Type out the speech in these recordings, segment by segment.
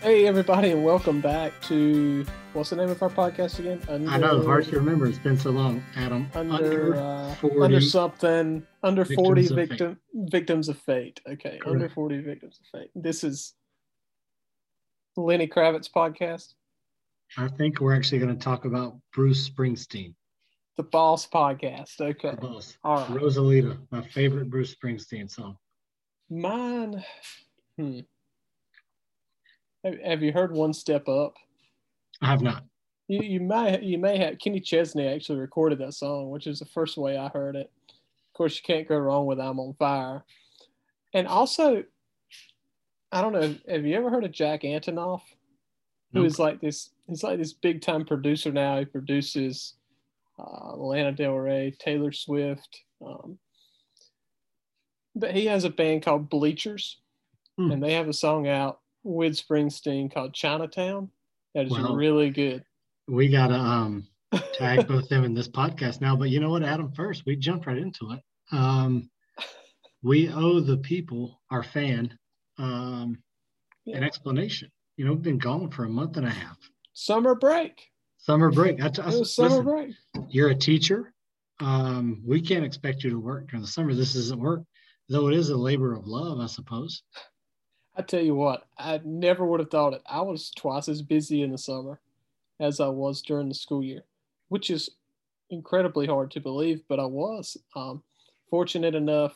Hey everybody, and welcome back to, what's the name of our podcast again? I know, hard to remember. It's been so long, Adam. Under 40 victims of fate. Okay, correct. Under 40 victims of fate. This is Lenny Kravitz podcast. I think we're actually going to talk about Bruce Springsteen. The Boss podcast. Okay. The Boss. All right. Rosalita, my favorite Bruce Springsteen song. Mine. Have you heard One Step Up? I have not. You may have. Kenny Chesney actually recorded that song, which is the first way I heard it. Of course, you can't go wrong with I'm on Fire. And also, I don't know, have you ever heard of Jack Antonoff? Nope. Who is like this, he's like this big time producer now. He produces Lana Del Rey, Taylor Swift. But he has a band called Bleachers, and they have a song out with Springsteen called Chinatown. That is really good. We got to tag both them in this podcast now. But you know what, Adam, first, we jumped right into it. We owe the people, our fan, an explanation. You know, we've been gone for a month and a half. Summer break. It was summer break. You're a teacher. We can't expect you to work during the summer. This isn't work, though it is a labor of love, I suppose. I tell you what, I never would have thought it. I was twice as busy in the summer as I was during the school year, which is incredibly hard to believe, but I was fortunate enough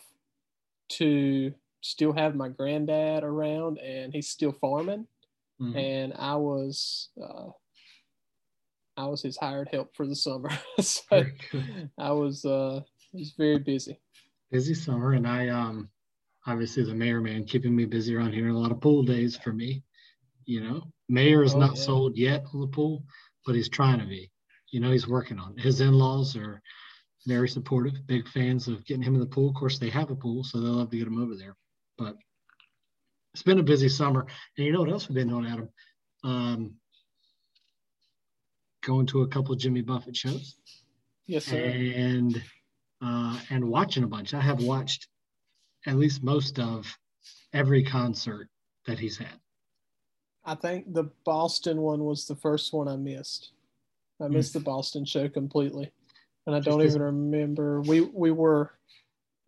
to still have my granddad around, and he's still farming, and I was his hired help for the summer. So I was very busy. Busy summer, and I obviously, the mayor man keeping me busy around here. A lot of pool days for me, you know. Mayor is not sold yet on the pool, but he's trying to be. You know, he's working on it. His in-laws are very supportive, big fans of getting him in the pool. Of course, they have a pool, so they'll love to get him over there. But it's been a busy summer. And you know what else we've been doing, Adam? Going to a couple of Jimmy Buffett shows. Yes, sir. And watching a bunch. I have watched at least most of every concert that he's had. I think the Boston one was the first one I missed. I missed the Boston show completely. And I don't even remember. We were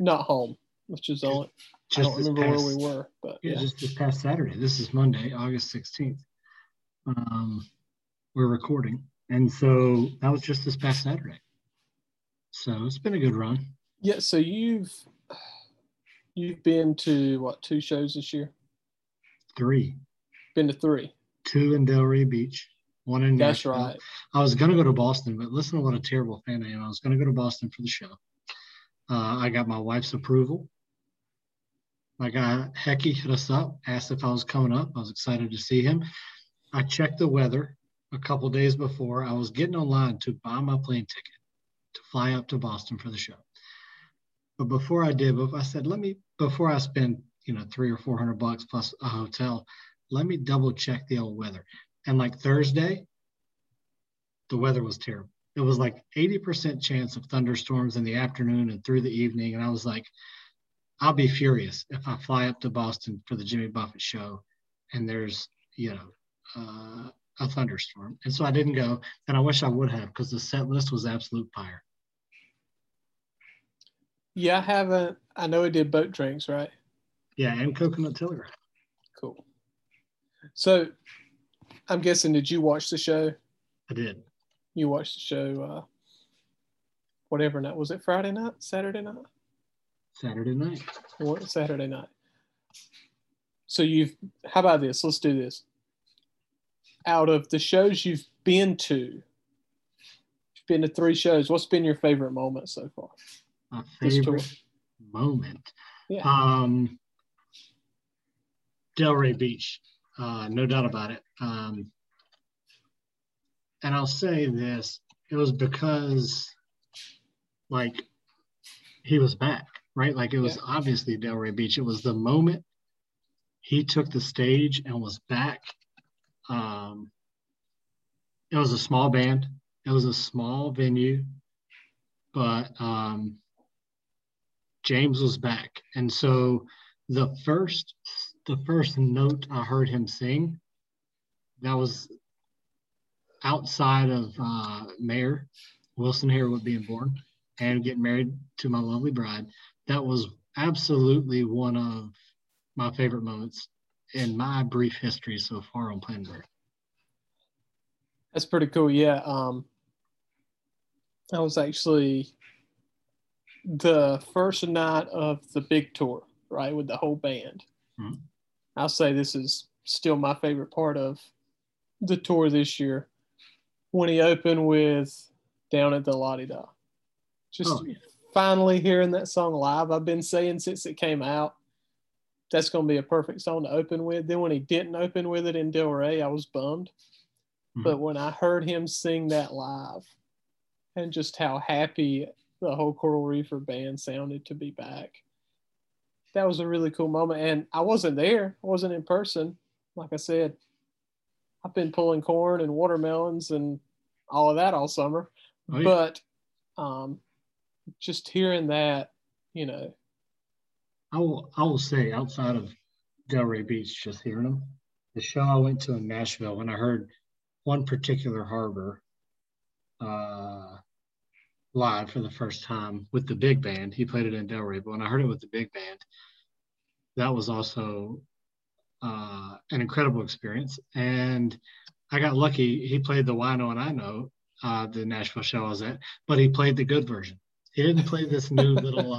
not home, which is all. I don't remember where we were. But yeah, just this past Saturday. This is Monday, August 16th. We're recording. And so that was just this past Saturday. So it's been a good run. Yeah, so You've been to, what, 2 shows this year? 3. Been to 3? 2 in Delray Beach, 1 in Nashville. That's right. I was going to go to Boston, but listen to what a terrible fan I am. I was going to go to Boston for the show. I got my wife's approval. My guy, Hecky, hit us up, asked if I was coming up. I was excited to see him. I checked the weather a couple days before. I was getting online to buy my plane ticket to fly up to Boston for the show. But before I did, I said, before I spend, $300 or $400 plus a hotel, let me double check the old weather. And like Thursday, the weather was terrible. It was like 80% chance of thunderstorms in the afternoon and through the evening. And I was like, I'll be furious if I fly up to Boston for the Jimmy Buffett show and there's, a thunderstorm. And so I didn't go. And I wish I would have, because the set list was absolute fire. Yeah, I haven't. I know he did Boat Drinks, right? Yeah, and Coconut Telegraph. Cool. So, I'm guessing, did you watch the show? I did. You watched the show, whatever night. Was it Friday night? Saturday night? Saturday night. What, Saturday night. So, how about this? Let's do this. Out of the shows you've been to 3 shows, what's been your favorite moment so far? My favorite moment. Yeah. Delray Beach, no doubt about it. And I'll say this, it was because he was back, right? It was obviously Delray Beach. It was the moment he took the stage and was back. It was a small band. It was a small venue, but James was back. And so the first note I heard him sing that was outside of Mayor Wilson Harewood being born and getting married to my lovely bride. That was absolutely one of my favorite moments in my brief history so far on planet Earth. That's pretty cool. Yeah. That was actually the first night of the big tour, right, with the whole band. Mm-hmm. I'll say this is still my favorite part of the tour this year, when he opened with Down at the La-Di-Da. Just finally hearing that song live. I've been saying since it came out, that's going to be a perfect song to open with. Then when he didn't open with it in Del Rey, I was bummed. Mm-hmm. But when I heard him sing that live and just how happy the whole Coral Reefer band sounded to be back, that was a really cool moment. And I wasn't there. I wasn't in person. Like I said, I've been pulling corn and watermelons and all of that all summer. Oh, yeah. But just hearing that, you know. I will say, outside of Delray Beach, just hearing them, the show I went to in Nashville, when I heard One Particular Harbor live for the first time with the big band. He played it in Delray, but when I heard it with the big band, that was also an incredible experience. And I got lucky. He played the Wino and I Know, the Nashville show I was at, but he played the good version. He didn't play this new little...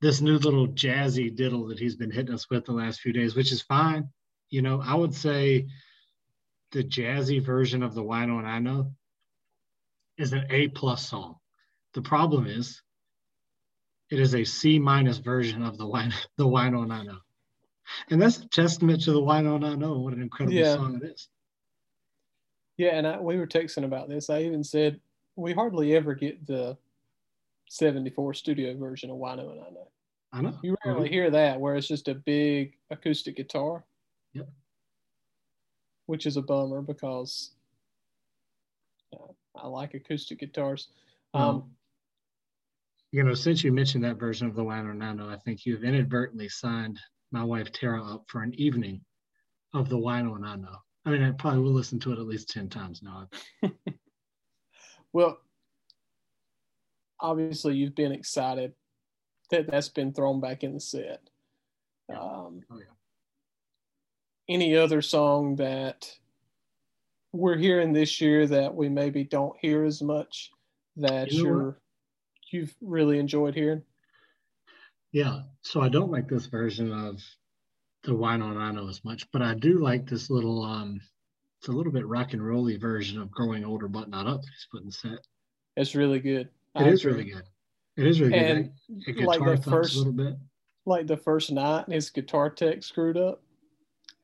this new little jazzy diddle that he's been hitting us with the last few days, which is fine. You know, I would say the jazzy version of the Wino and I Know is an A+ song. The problem is it is a C- version of the Wino and I Know. And that's a testament to the Wino and I Know, what an incredible song it is. Yeah, and we were texting about this. I even said, we hardly ever get the 74 studio version of Wino and I Know. I know. You rarely hear that, where it's just a big acoustic guitar. Yep. Which is a bummer, because I like acoustic guitars. You know, since you mentioned that version of the Wino and I Know, I think you've inadvertently signed my wife Tara up for an evening of the Wino and I Know. I mean, I probably will listen to it at least 10 times now. Well, obviously, you've been excited that that's been thrown back in the set. Yeah. Any other song that we're hearing this year that we maybe don't hear as much that you've really enjoyed hearing? Yeah, so I don't like this version of the Wino and I Know as much, but I do like this little, it's a little bit rock and roll-y version of Growing Older But Not Up that he's put in the set. It's really good. It is really good. The guitar thumps a little bit. Like the first night, his guitar tech screwed up.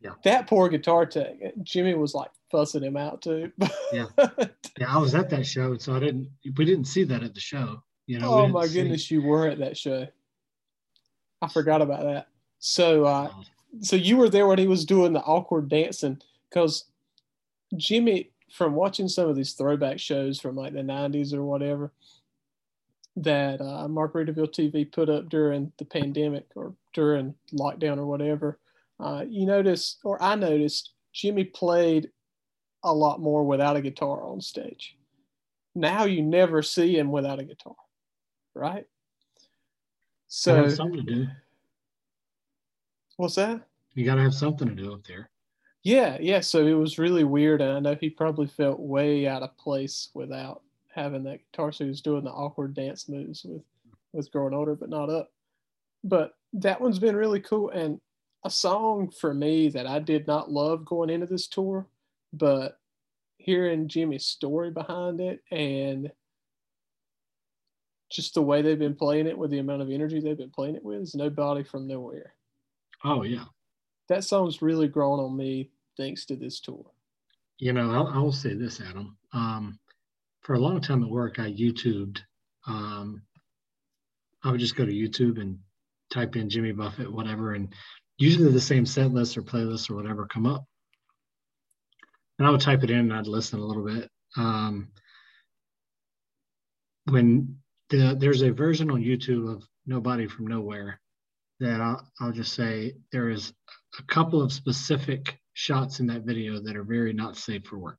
Yeah. That poor guitar tech. Jimmy was like fussing him out too. Yeah. Yeah, I was at that show, so we didn't see that at the show. You know. Oh my goodness, you were at that show. I forgot about that. So, so you were there when he was doing the awkward dancing, because Jimmy, from watching some of these throwback shows from like the 90s or whatever, that Margaritaville TV put up during the pandemic or during lockdown or whatever, I noticed Jimmy played a lot more without a guitar on stage. Now you never see him without a guitar, right? So you gotta have something to do. What's that? You gotta have something to do up there. Yeah, so it was really weird, and I know he probably felt way out of place without having that guitar, so he was doing the awkward dance moves with Growing Older But Not Up. But that one's been really cool, and a song for me that I did not love going into this tour, but hearing Jimmy's story behind it and just the way they've been playing it with the amount of energy they've been playing it with is Nobody From Nowhere. Oh, yeah. That song's really grown on me thanks to this tour. You know, I will say this, Adam. For a long time at work, I YouTubed. I would just go to YouTube and type in Jimmy Buffett, whatever, and usually the same set list or playlist or whatever come up. And I would type it in and I'd listen a little bit. There's a version on YouTube of Nobody From Nowhere that I'll just say there is a couple of specific shots in that video that are very not safe for work.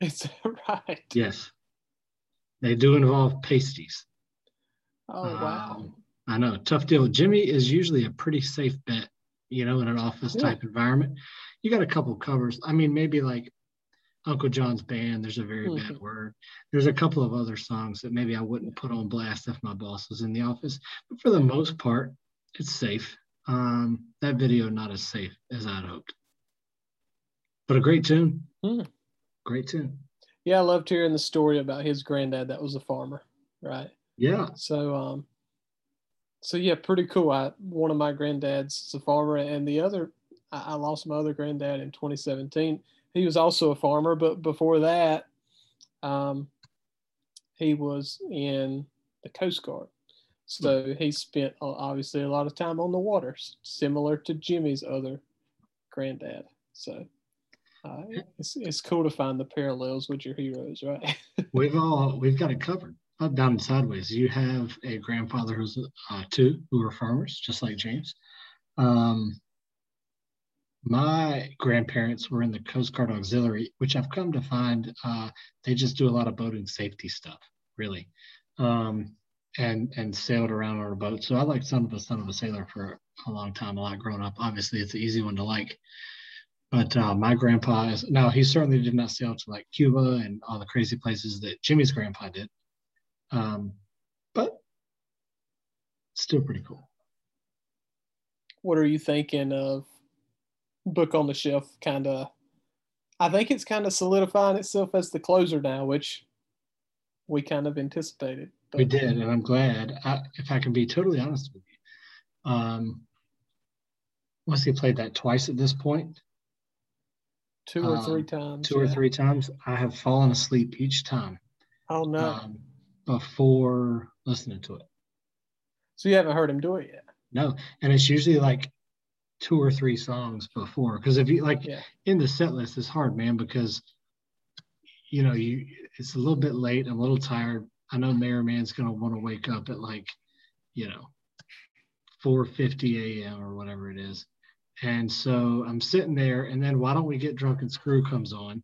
It's right. Yes. They do involve pasties. Oh, wow. I know, tough deal. Jimmy is usually a pretty safe bet, you know, in an office type environment. You got a couple covers. I mean, maybe like Uncle John's Band, There's a Very Bad Word. There's a couple of other songs that maybe I wouldn't put on blast if my boss was in the office. But for the most part, it's safe. That video, not as safe as I'd hoped. But a great tune. Great tune. Yeah, I loved hearing the story about his granddad that was a farmer, right? Yeah. So, so yeah, pretty cool. One of my granddads is a farmer, and the other, I lost my other granddad in 2017. He was also a farmer, but before that, he was in the Coast Guard. So he spent, obviously, a lot of time on the waters, similar to Jimmy's other granddad. So it's cool to find the parallels with your heroes, right? We've got it covered. Up, down, and sideways. You have a grandfather who's two, who were farmers, just like James. My grandparents were in the Coast Guard Auxiliary, which I've come to find they just do a lot of boating safety stuff, really, and sailed around on a boat. So I liked Son of a Sailor for a long time, a lot growing up. Obviously, it's an easy one to like. But my grandpa is, now he certainly did not sail to like Cuba and all the crazy places that Jimmy's grandpa did. But still pretty cool. What are you thinking of book on the shelf? I think it's kind of solidifying itself as the closer now, which we kind of anticipated. But we did, and I'm glad. If I can be totally honest with you, once he played that twice at this point, two or three times, I have fallen asleep each time. Oh no. Before listening to it. So you haven't heard him do it yet? No, and it's usually like two or three songs before, because if you like in the set list, it's hard, man, because you know it's a little bit late, I'm a little tired. I know Mayor Man's gonna want to wake up at like 4:50 a.m. or whatever it is, and so I'm sitting there, and then Why Don't We Get Drunk and Screw comes on.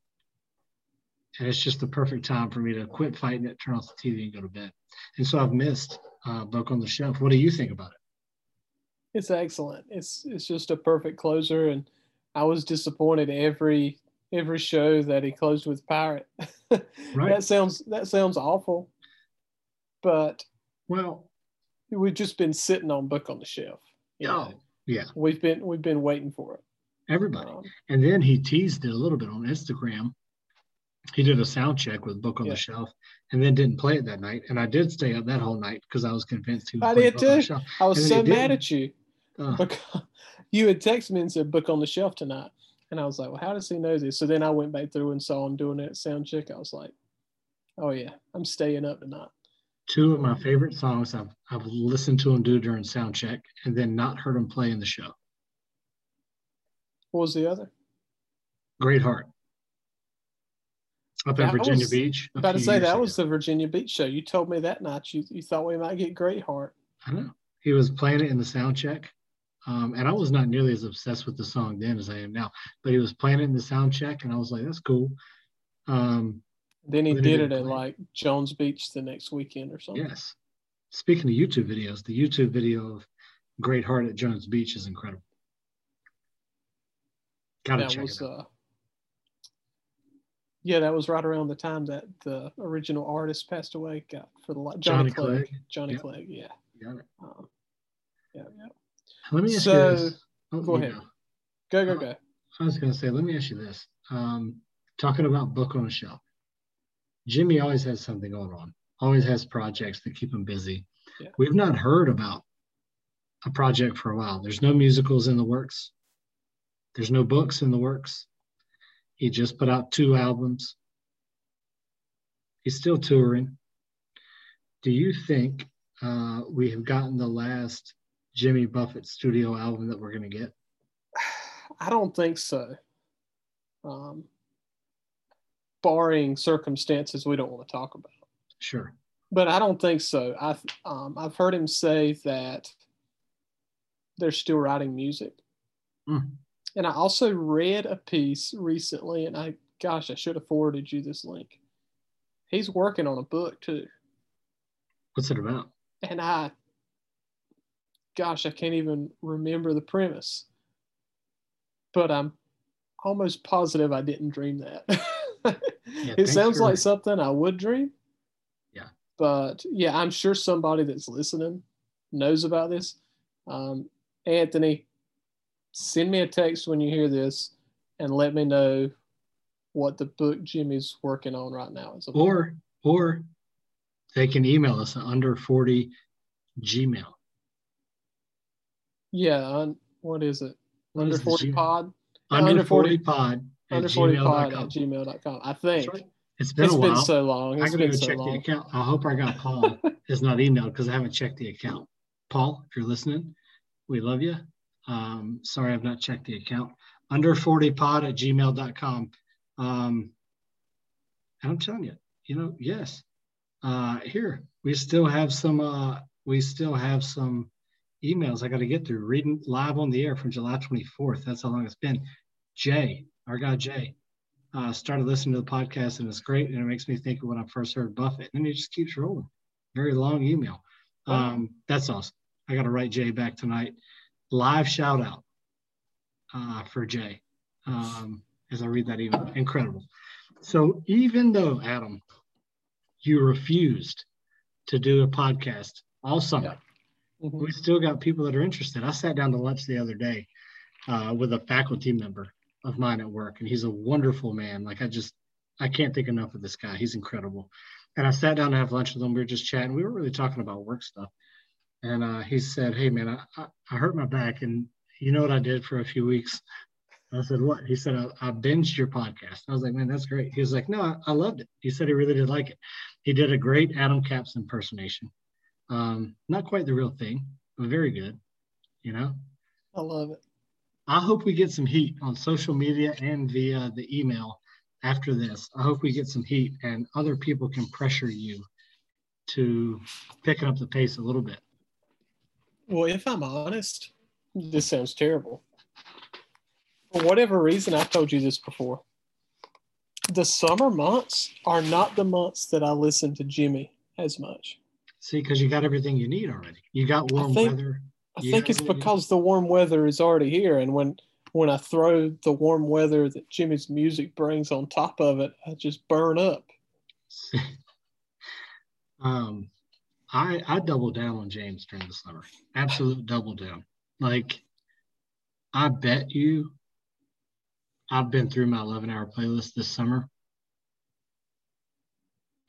And it's just the perfect time for me to quit fighting it, turn off the TV, and go to bed. And so I've missed Book on the Shelf. What do you think about it? It's excellent. It's just a perfect closer. And I was disappointed every show that he closed with Pirate. Right. That sounds awful. But we've just been sitting on Book on the Shelf. Yeah. We've been waiting for it. Everybody. And then he teased it a little bit on Instagram. He did a sound check with Book on the Shelf, and then didn't play it that night. And I did stay up that whole night because I was convinced he would play Book on the Shelf. I was so mad at you because you had texted me and said Book on the Shelf tonight, and I was like, "Well, how does he know this?" So then I went back through and saw him doing that sound check. I was like, "Oh yeah, I'm staying up tonight." Two of my favorite songs I've listened to him do during sound check, and then not heard him play in the show. What was the other? Great Heart. Up at Virginia Beach. About to say, that was the Virginia Beach show. You told me that night you thought we might get Great Heart. I know. He was playing it in the sound check. And I was not nearly as obsessed with the song then as I am now. But he was playing it in the sound check, and I was like, that's cool. Then he did it at like Jones Beach the next weekend or something. Yes. Speaking of YouTube videos, the YouTube video of Great Heart at Jones Beach is incredible. Gotta check it out. Yeah, that was right around the time that the original artist passed away. Johnny Clegg. Johnny Clegg, yeah. Got it. Let me ask you this. Go ahead. Go. I was going to say, let me ask you this. Talking about Book on the Shelf, Jimmy always has something going on, always has projects that keep him busy. Yeah. We've not heard about a project for a while. There's no musicals in the works. There's no books in the works. He just put out 2 albums. He's still touring. Do you think we have gotten the last Jimmy Buffett studio album that we're going to get? I don't think so. Barring circumstances we don't want to talk about. Sure. But I don't think so. I've heard him say that they're still writing music. And I also read a piece recently, and I should have forwarded you this link. He's working on a book too. What's it about? And I can't even remember the premise, but I'm almost positive I didn't dream that. Yeah, it sounds like something I would dream. Yeah. But yeah, I'm sure somebody that's listening knows about this. Anthony, send me a text when you hear this and let me know what the book Jimmy's working on right now is about. Or they can email us at under40gmail. Yeah. What is it? Under40pod? Under40pod. Under40pod@gmail.com. I think. Right. It's been a while. It's been so long. I gotta go check the account. I hope I got Paul is not emailed because I haven't checked the account. Paul, if you're listening, we love you. Sorry, I've not checked the account. Under40pod@gmail.com. And I'm telling you, yes. Here we still have some emails I got to get through. Reading live on the air from July 24th. That's how long it's been. Jay, our guy Jay, started listening to the podcast and it's great. And it makes me think of when I first heard Buffett. And it just keeps rolling. Very long email. That's awesome. I got to write Jay back tonight. Live shout out for Jay as I read that email. Incredible. So even though, Adam, you refused to do a podcast all summer, yeah. Mm-hmm. We still got people that are interested. I sat down to lunch the other day with a faculty member of mine at work, and he's a wonderful man. Like, I can't think enough of this guy. He's incredible. And I sat down to have lunch with him. We were just chatting. We were really talking about work stuff. And he said, hey, man, I hurt my back, and you know what I did for a few weeks? I said, what? He said, I binged your podcast. I was like, man, that's great. He was like, no, I loved it. He said he really did like it. He did a great Adam Capps impersonation. Not quite the real thing, but very good, I love it. I hope we get some heat on social media and via the email after this. I hope we get some heat and other people can pressure you to picking up the pace a little bit. Well, if I'm honest, this sounds terrible. For whatever reason, I've told you this before. The summer months are not the months that I listen to Jimmy as much. See, because you got everything you need already. You got warm weather. I think it's because the warm weather is already here. And when I throw the warm weather that Jimmy's music brings on top of it, I just burn up. I double down on James during the summer. Absolute double down. Like, I bet you I've been through my 11-hour playlist this summer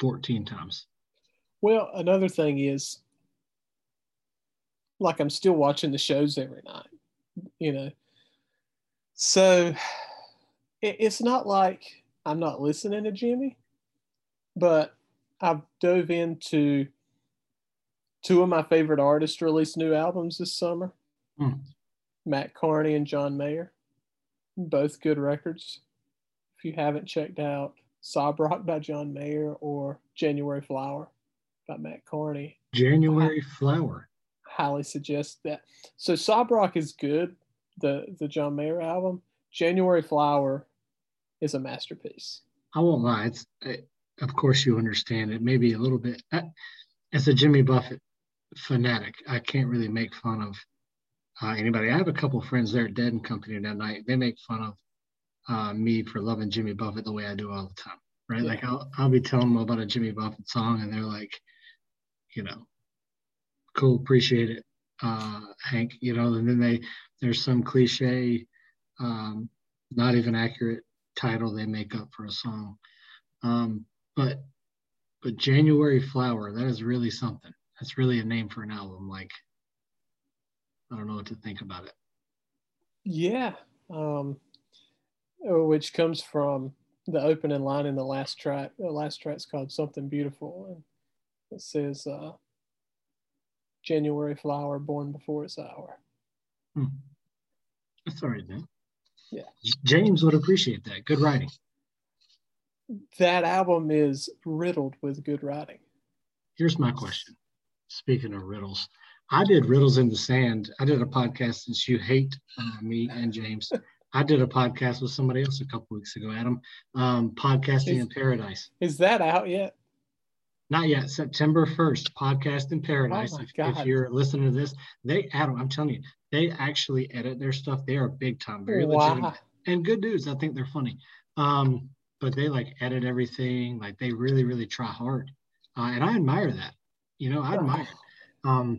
14 times. Well, another thing is, like, I'm still watching the shows every night, So it's not like I'm not listening to Jimmy, but I've dove into two of my favorite artists released new albums this summer, Matt Carney and John Mayer, both good records. If you haven't checked out Sob Rock by John Mayer or January Flower by Matt Carney. Flower. Highly suggest that. So Sob Rock is good, the John Mayer album. January Flower is a masterpiece. I won't lie. Of course you understand it. Maybe a little bit. As a Jimmy Buffett fanatic, I can't really make fun of anybody. I have a couple of friends there at Dead and Company that night. They make fun of me for loving Jimmy Buffett the way I do all the time. Right? Yeah. Like I'll be telling them about a Jimmy Buffett song and they're like, cool, appreciate it, Hank, and then there's some cliche, not even accurate title they make up for a song. But January Flower, that is really something. That's really a name for an album. Like, I don't know what to think about it. Yeah. Which comes from the opening line in the last track. The last track's called Something Beautiful. And it says, January Flower, born before its hour. That's all right, man. Yeah. James would appreciate that. Good writing. That album is riddled with good writing. Here's my question. Speaking of riddles, I did Riddles in the Sand. I did a podcast since you hate me and James. I did a podcast with somebody else a couple weeks ago, Adam, Podcasting in Paradise. Is that out yet? Not yet. September 1st, Podcast in Paradise. Oh, if you're listening to this, Adam, I'm telling you, they actually edit their stuff. They are big time, very legitimate, and good dudes. I think they're funny. But they like edit everything. Like they really, really try hard. And I admire that. You know, I admire it.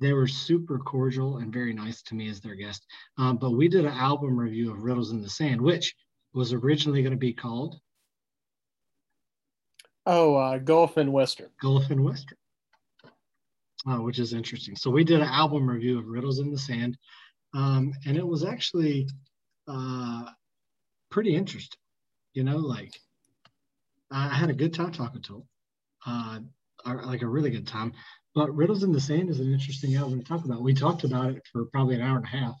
They were super cordial and very nice to me as their guest. But we did an album review of Riddles in the Sand, which was originally going to be called Gulf and Western. Gulf and Western, which is interesting. So we did an album review of Riddles in the Sand, and it was actually pretty interesting. You know, like I had a good time talking to him, like a really good time. But Riddles in the Sand is an interesting album to talk about. We talked about it for probably an hour and a half.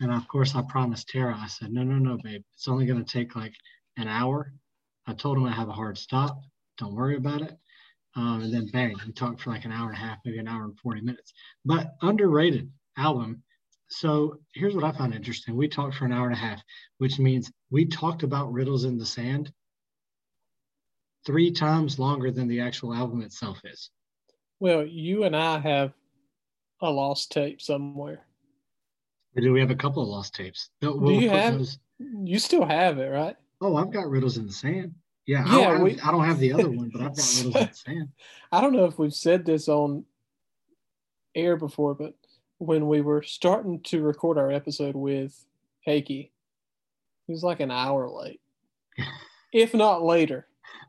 And of course, I promised Tara, I said, no, babe. It's only going to take like an hour. I told him I have a hard stop. Don't worry about it. And then bang, we talked for like an hour and a half, maybe an hour and 40 minutes. But underrated album. So here's what I found interesting. We talked for an hour and a half, which means we talked about Riddles in the Sand 3 times longer than the actual album itself is. Well, you and I have a lost tape somewhere. We have a couple of lost tapes. Do you have those? You still have it, right? Oh, I've got Riddles in the Sand. Yeah, yeah, I don't have the other one, but I've got Riddles in the Sand. I don't know if we've said this on air before, but when we were starting to record our episode with Hakey, he was like an hour late, if not later.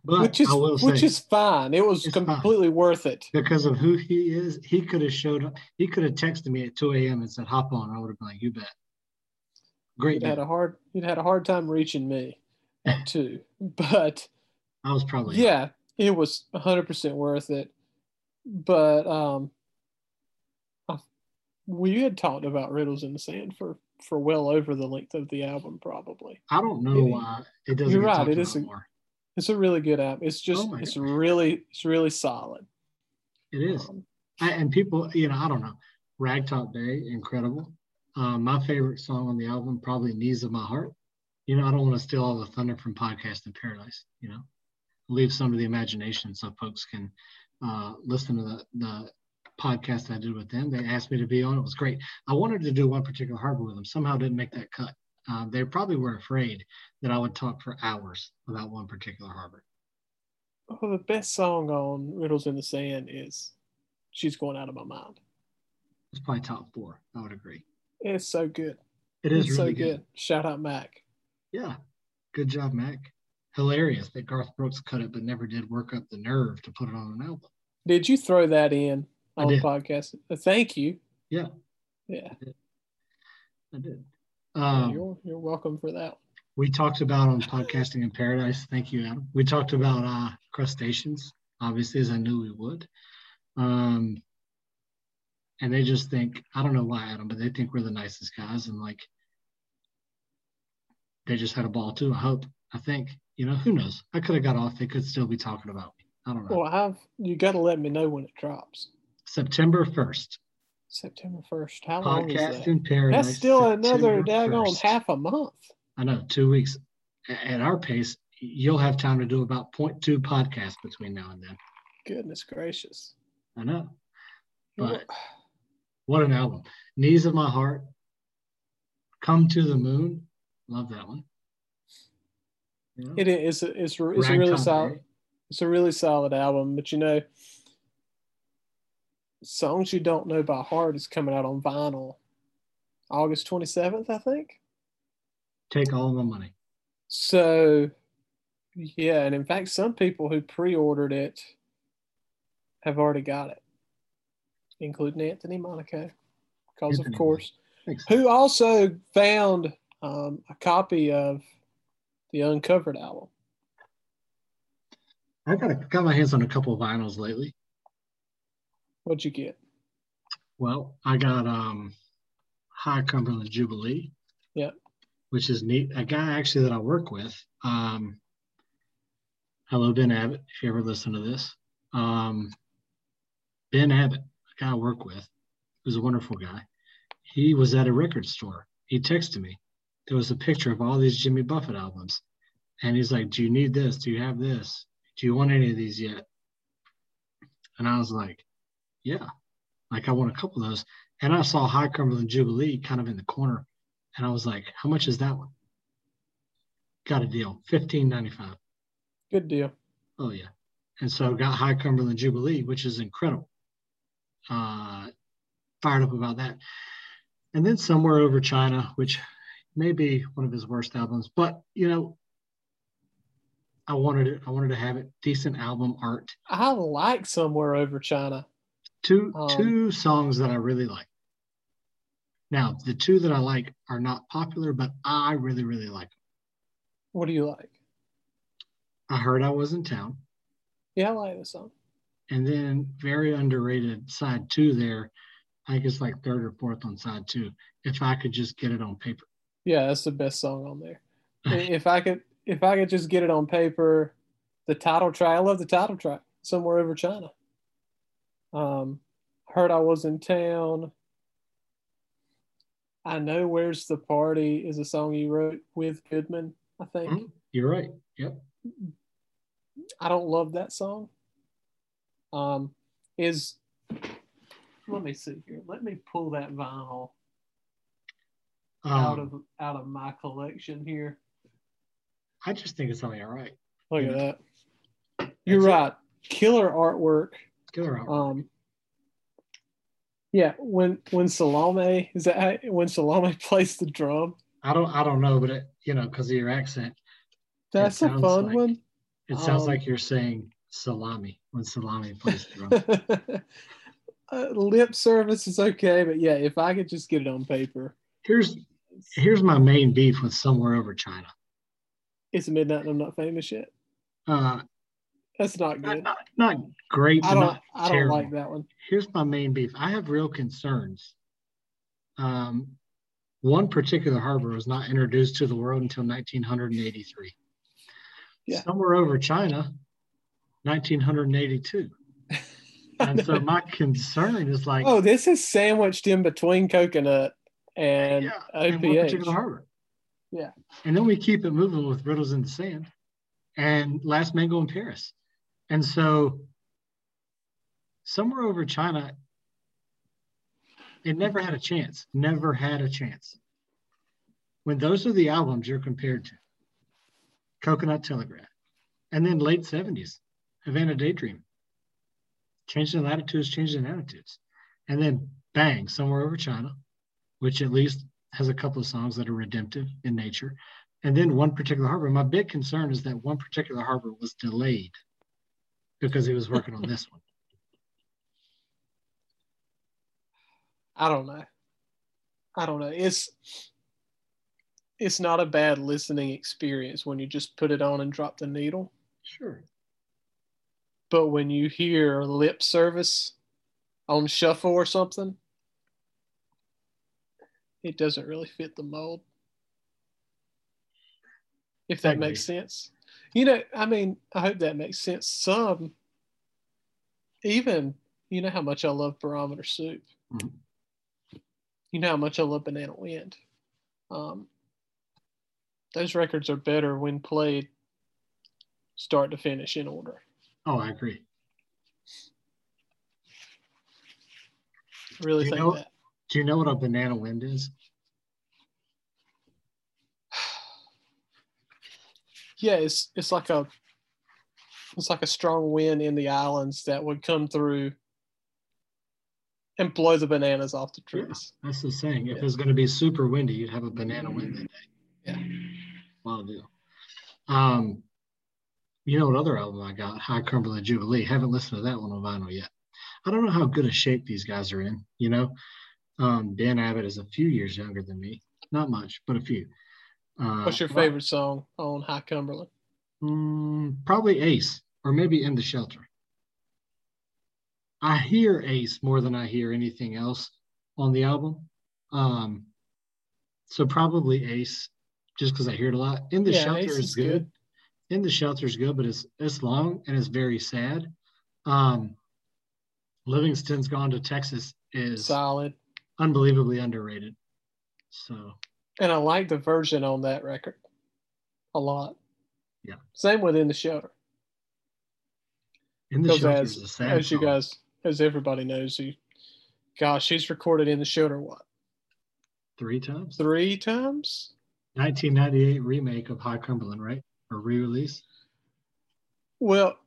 But which is fine. It was completely worth it. Because of who he is, he could have showed up. He could have texted me at 2 a.m. and said, hop on. I would have been like, you bet. Great. He'd had a hard time reaching me at 2. But I was probably. Yeah, it was 100% worth it. But we had talked about Riddles in the Sand for well over the length of the album, probably. I don't know why it doesn't. You're right. It is more. It's a really good app. It's just, it's really solid. It is. And people, you know, I don't know. Ragtop Day, incredible. My favorite song on the album, probably Knees of My Heart. You know, I don't want to steal all the thunder from Podcast in Paradise, you know. Leave some to the imagination so folks can listen to the podcast I did with them. They asked me to be on. It was great. I wanted to do one particular harbor with them. Somehow didn't make that cut. They probably were afraid that I would talk for hours about one particular harbor. Well, the best song on Riddles in the Sand is She's Going Out of My Mind. It's probably top 4, I would agree. It's so good. It's really so good. Shout out, Mac. Yeah, good job, Mac. Hilarious that Garth Brooks cut it but never did work up the nerve to put it on an album. Did you throw that in on the podcast? Thank you. Yeah. Yeah. I did. You're welcome for that. We talked about on Podcasting in Paradise. Thank you, Adam. We talked about crustaceans, obviously, as I knew we would. And they just think, I don't know why, Adam, but they think we're the nicest guys. And like, they just had a ball too, I hope. I think, you know, who knows? I could have got off. They could still be talking about me. I don't know. Well, you got to let me know when it drops. September 1st. September 1st. How long is that? Podcast in Paradise. That's still another daggone half a month. I know, 2 weeks. At our pace, you'll have time to do about 0.2 podcasts between now and then. Goodness gracious. I know. But what an album. Knees of My Heart. Come to the Moon. Love that one. You know? It is. It's a really solid. It's a really solid album, but you know, Songs You Don't Know by Heart is coming out on vinyl August 27th, I think. Take all the money. So, yeah. And in fact, some people who pre-ordered it have already got it, including Anthony Monaco, because, of course, who also found a copy of the Uncovered album. I've got my hands on a couple of vinyls lately. What'd you get? Well, I got High Cumberland Jubilee. Yeah. Which is neat. A guy actually that I work with. Hello, Ben Abbott, if you ever listen to this. Ben Abbott, a guy I work with, who's a wonderful guy. He was at a record store. He texted me there was a picture of all these Jimmy Buffett albums. And he's like, do you need this? Do you have this? Do you want any of these yet? And I was like, yeah, like I want a couple of those. And I saw High Cumberland Jubilee kind of in the corner. And I was like, how much is that one? Got a deal, $15.95. Good deal. Oh, yeah. And so got High Cumberland Jubilee, which is incredible. Fired up about that. And then Somewhere Over China, which may be one of his worst albums. But, you know, I wanted it. I wanted to have it. Decent album art. I like Somewhere Over China. Two songs that I really like. Now, the two that I like are not popular, but I really, really like them. What do you like? I Heard I Was in Town. Yeah, I like the song. And then very underrated side two there. I think it's like third or fourth on side two. If I Could Just Get It on Paper. Yeah, that's the best song on there. If I could just get it on paper, the title track. I love the title track, Somewhere Over China. Heard I Was in Town. I Know Where's the Party is a song you wrote with Goodman, I think. Mm-hmm. You're right. Yep. I don't love that song. Let me see here. Let me pull that vinyl out of my collection here. I just think it's something all right. Look at that. You're right. Killer artwork. Killer artwork. Yeah, when Salome when Salome plays the drum. I don't know, but it, you know, because of your accent. That's a fun one. It sounds like you're saying salami when Salome plays the drum. Lip service is okay, but yeah, if I could just get it on paper. Here's my main beef with Somewhere Over China. It's Midnight and I'm Not Famous Yet. That's not good. Not great. I don't like that one. Here's my main beef. I have real concerns. One particular harbor was not introduced to the world until 1983. Yeah. Somewhere Over China, 1982. And so my concern is like, oh, this is sandwiched in between Coconut and OPH. And one particular harbor. Yeah. And then we keep it moving with Riddles in the Sand and Last Mango in Paris. And so Somewhere Over China, it never had a chance. Never had a chance. When those are the albums you're compared to, Coconut Telegraph, and then late 70s, Havana Daydream, Changing Latitudes, Changing Attitudes, and then bang, Somewhere Over China, which at least has a couple of songs that are redemptive in nature. And then One Particular Harbor. My big concern is that One Particular Harbor was delayed because he was working on this one. I don't know. It's not a bad listening experience when you just put it on and drop the needle. Sure. But when you hear lip service on shuffle or something, it doesn't really fit the mold, if that makes sense. You know, I mean, I hope that makes sense. You know how much I love Barometer Soup. Mm-hmm. You know how much I love Banana Wind. Those records are better when played start to finish in order. Oh, I agree. I really think that. Do you know what a Banana Wind is? Yeah, it's like a strong wind in the islands that would come through and blow the bananas off the trees. Yeah, that's the saying. If it's going to be super windy, you'd have a banana wind that day. Yeah, wild deal. You know what other album I got? High Cumberland Jubilee. Haven't listened to that one on vinyl yet. I don't know how good a shape these guys are in. You know, Dan Abbott is a few years younger than me. Not much, but a few. What's your favorite song on High Cumberland? Probably Ace, or maybe In the Shelter. I hear Ace more than I hear anything else on the album. So probably Ace, just because I hear it a lot. In the Shelter is good. In the Shelter is good, but it's long and it's very sad. Livingston's Gone to Texas is solid, unbelievably underrated. So And I like the version on that record a lot. Yeah. Same with In the Shelter. In the Shelter is a sad song. As you guys, as everybody knows, gosh, he's recorded In the Shelter what? 3 times. 3 times? 1998 remake of High Cumberland, right? Or re-release? Well,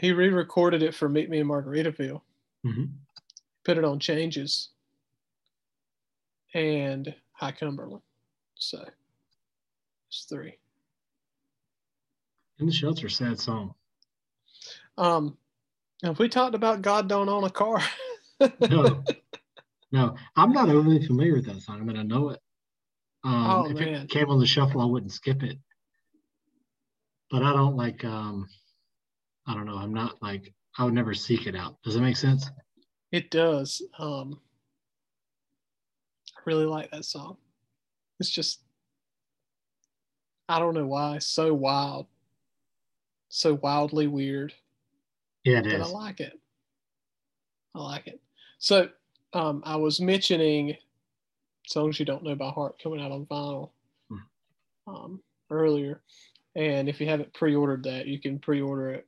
he re-recorded it for Meet Me in Margaritaville. Mm-hmm. Put it on Changes and High Cumberland. So it's 3. In the Shelter, sad song. Have we talked about God Don't Own a Car? No, I'm not overly familiar with that song, but I know it. If it came on the shuffle, I wouldn't skip it. But I don't like, I don't know, I'm not like, I would never seek it out. Does that make sense? It does. I really like that song. It's just, I don't know why, so wild. So wildly weird. Yeah, it is. But I like it. I like it. So I was mentioning songs you don't know by heart coming out on vinyl earlier. And if you haven't pre-ordered that, you can pre-order it at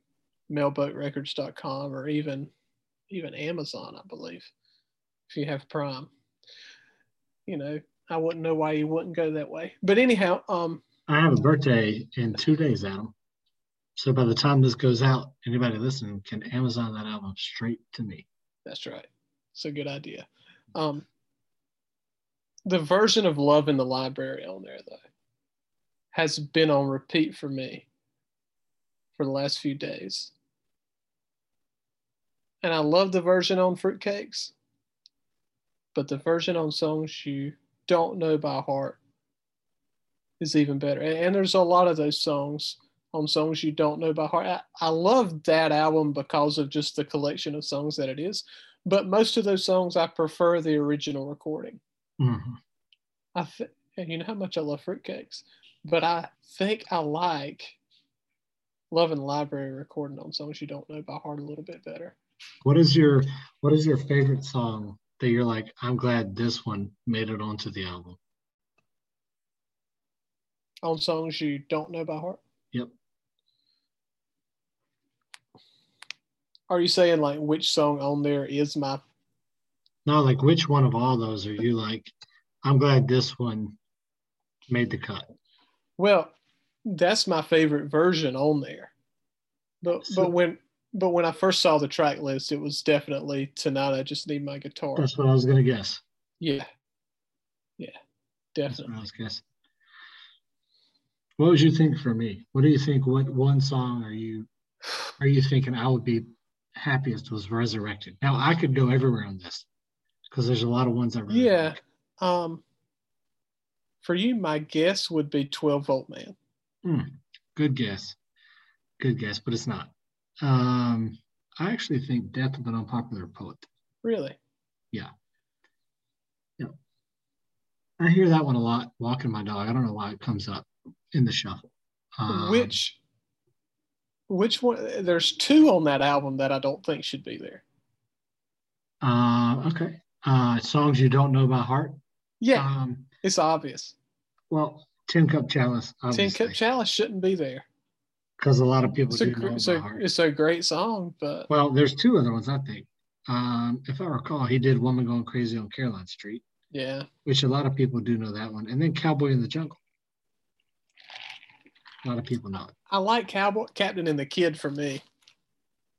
mailboatrecords.com or even Amazon, I believe, if you have Prime. You know, I wouldn't know why you wouldn't go that way. But anyhow. I have a birthday in 2 days, Adam. So by the time this goes out, anybody listening can Amazon that album straight to me. That's right. It's a good idea. The version of Love in the Library on there, though, has been on repeat for me for the last few days. And I love the version on Fruitcakes, but the version on songs you don't know by heart is even better. And there's a lot of those songs on songs you don't know by heart. I love that album because of just the collection of songs that it is. But most of those songs, I prefer the original recording. Mm-hmm. And you know how much I love Fruitcakes, but I think I like Love and Library recording on songs you don't know by heart a little bit better. What is your favorite song that you're like, I'm glad this one made it onto the album? On songs you don't know by heart? Yep. Are you saying like which song on there is my? No, like which one of all those are you like, I'm glad this one made the cut? Well, that's my favorite version on there. But when I first saw the track list, it was definitely Tonight I Just Need My Guitar. That's what I was gonna guess. Yeah. Yeah. Definitely. That's what I was guessing. What would you think for me? What do you think? What one song are you thinking I would be happiest was resurrected? Now I could go everywhere on this because there's a lot of ones I really like. For you, my guess would be 12 Volt Man. Good guess, but it's not. I actually think Death of an Unpopular Poet. Really? Yeah. Yeah. I hear that one a lot walking my dog. I don't know why it comes up in the shuffle. Which one? There's 2 on that album that I don't think should be there. Okay. Songs you don't know by heart. Yeah, it's obvious. Well, Tin Cup Chalice. Obviously. Tin Cup Chalice shouldn't be there because a lot of people do know by heart. It's a great song, but well, there's 2 other ones I think. If I recall, he did "Woman Going Crazy on Caroline Street." Yeah, which a lot of people do know that one, and then "Cowboy in the Jungle." A lot of people know it. I like Captain and the Kid for me.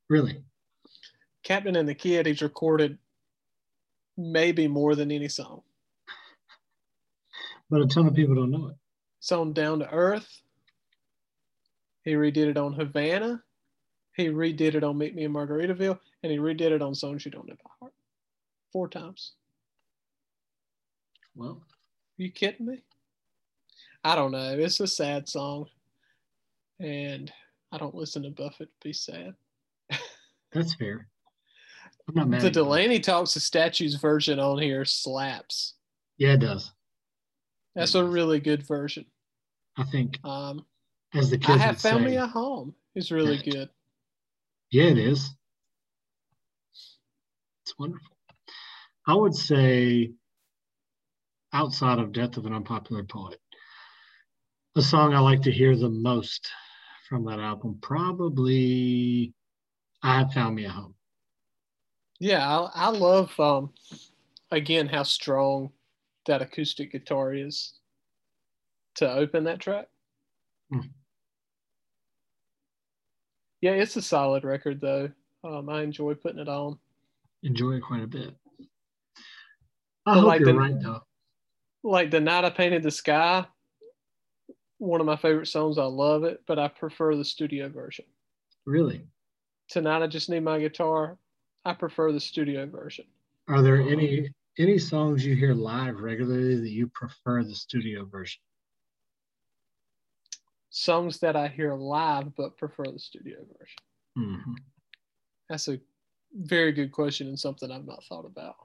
Really? Captain and the Kid, he's recorded maybe more than any song. But a ton of people don't know it. It's on Down to Earth. He redid it on Havana. He redid it on Meet Me in Margaritaville. And he redid it on Songs You Don't Know by Heart. 4 times. Well. Are you kidding me? I don't know. It's a sad song. And I don't listen to Buffett be sad. That's fair. I'm not mad. The Delaney Talks to Statues version on here slaps. Yeah, it does. That's a really good version. I think. As the kids I have found me a home is really good. Yeah, it is. It's wonderful. I would say outside of Death of an Unpopular Poet. The song I like to hear the most from that album, probably I Have Found Me a Home. Yeah, I love, again, how strong that acoustic guitar is to open that track. Mm. Yeah, it's a solid record, though. I enjoy putting it on. Enjoy it quite a bit. I hope like you're right, though. Like The Night I Painted the Sky, one of my favorite songs. I love it, but I prefer the studio version. Really? Tonight I Just Need My Guitar. I prefer the studio version. Are there any songs you hear live regularly that you prefer the studio version? Songs that I hear live but prefer the studio version. Mm-hmm. That's a very good question and something I've not thought about.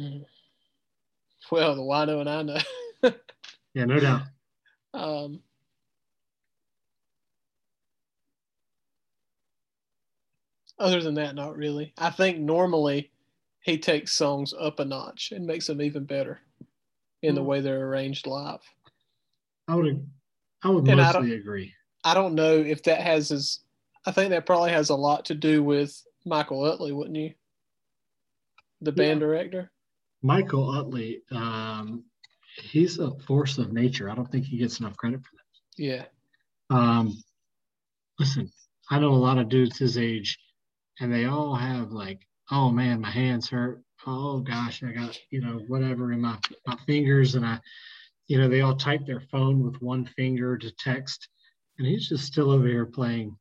Mm. Well, the Wino and I know. Yeah, no doubt. Other than that, not really. I think normally he takes songs up a notch and makes them even better in the way they're arranged live. I would mostly agree. I don't know if that has as... I think that probably has a lot to do with Michael Utley, wouldn't you? The band director? Michael Utley, he's a force of nature. I don't think he gets enough credit for that. Yeah. Listen, I know a lot of dudes his age, and they all have like, oh man, my hands hurt. Oh gosh, I got, whatever in my fingers. And they all type their phone with one finger to text. And he's just still over here playing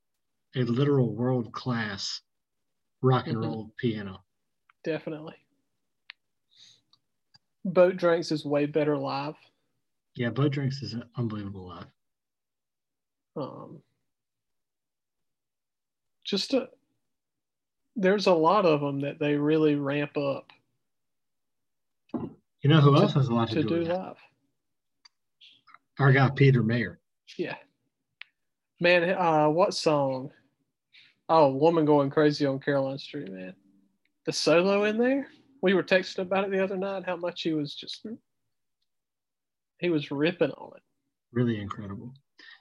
a literal world-class rock and roll piano. Definitely. Boat Drinks is way better live. Yeah, Boat Drinks is unbelievable live. There's a lot of them that they really ramp up. You know who else has a lot to do with live? Our guy Peter Mayer. Yeah. Man, what song? Oh, Woman Going Crazy on Caroline Street, man. The solo in there? We were texting about it the other night, how much he was just ripping on it. Really incredible.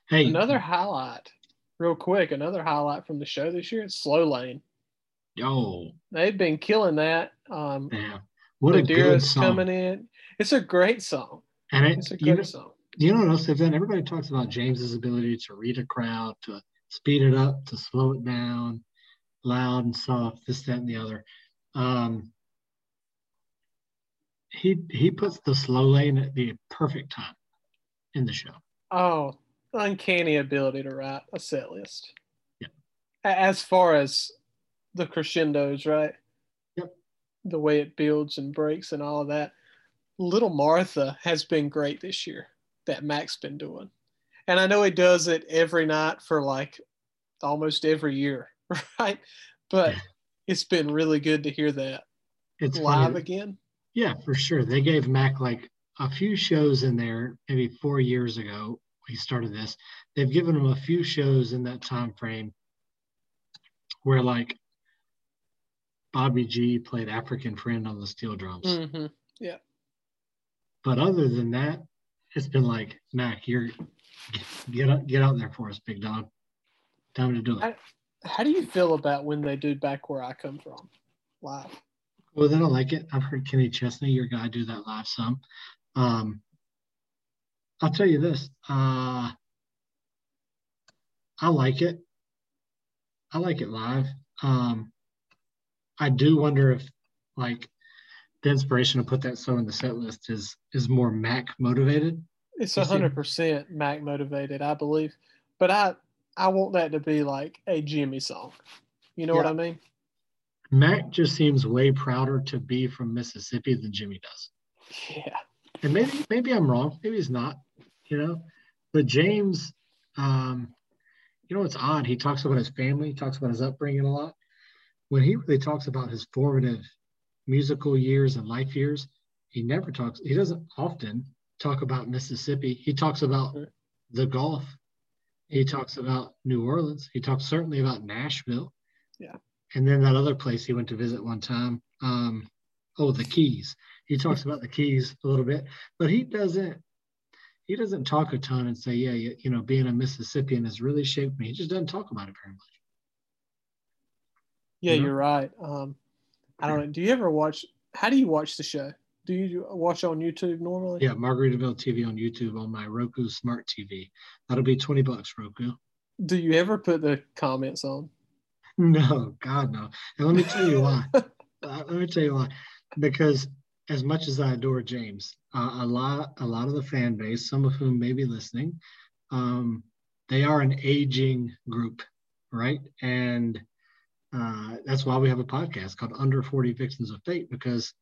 Hey, another highlight, real quick, from the show this year, it's Slow Lane. Oh. They've been killing that. Yeah. What a good song. Coming in. It's a great song. And it's a great song. You know what else they've done? Everybody talks about James's ability to read a crowd, to speed it up, to slow it down, loud and soft, this, that, and the other. He puts the slow lane at the perfect time in the show. Oh, uncanny ability to write a set list. Yeah. As far as the crescendos, right? Yep. The way it builds and breaks and all of that. Little Martha has been great this year that Mac's been doing. And I know he does it every night for like almost every year, right? But it's been really good to hear that it's live again. Yeah, for sure. They gave Mac like a few shows in there, maybe 4 years ago he started this. They've given him a few shows in that time frame where like Bobby G played African Friend on the steel drums. Mm-hmm. Yeah. But other than that, it's been like, Mac, you're get out there for us, big dog. Time to do it. How do you feel about when they do Back Where I Come From live? Well, then I like it. I've heard Kenny Chesney, your guy, do that live some. I'll tell you this. I like it. I like it live. I do wonder if, like, the inspiration to put that song in the set list is more Mac motivated. It's 100% Mac motivated, I believe. But I want that to be like a Jimmy song. You know what I mean? Mac just seems way prouder to be from Mississippi than Jimmy does. Yeah. And maybe I'm wrong. Maybe he's not, But James, it's odd. He talks about his family. He talks about his upbringing a lot. When he really talks about his formative musical years and life years, he doesn't often talk about Mississippi. He talks about the Gulf. He talks about New Orleans. He talks certainly about Nashville. Yeah. And then that other place he went to visit one time. oh, the Keys. He talks about the Keys a little bit, but he doesn't talk a ton and say, yeah, you know, being a Mississippian has really shaped me. He just doesn't talk about it very much. Yeah, you know? You're right. I don't know. Do you ever watch, how do you watch the show? Do you watch on YouTube normally? Yeah, Margaritaville TV on YouTube on my Roku smart TV. That'll be $20, Roku. Do you ever put the comments on? No, God, no. And let me tell you why. Let me tell you why. Because as much as I adore James, a lot of the fan base, some of whom may be listening, they are an aging group, right? And that's why we have a podcast called Under 40 Vixens of Fate, because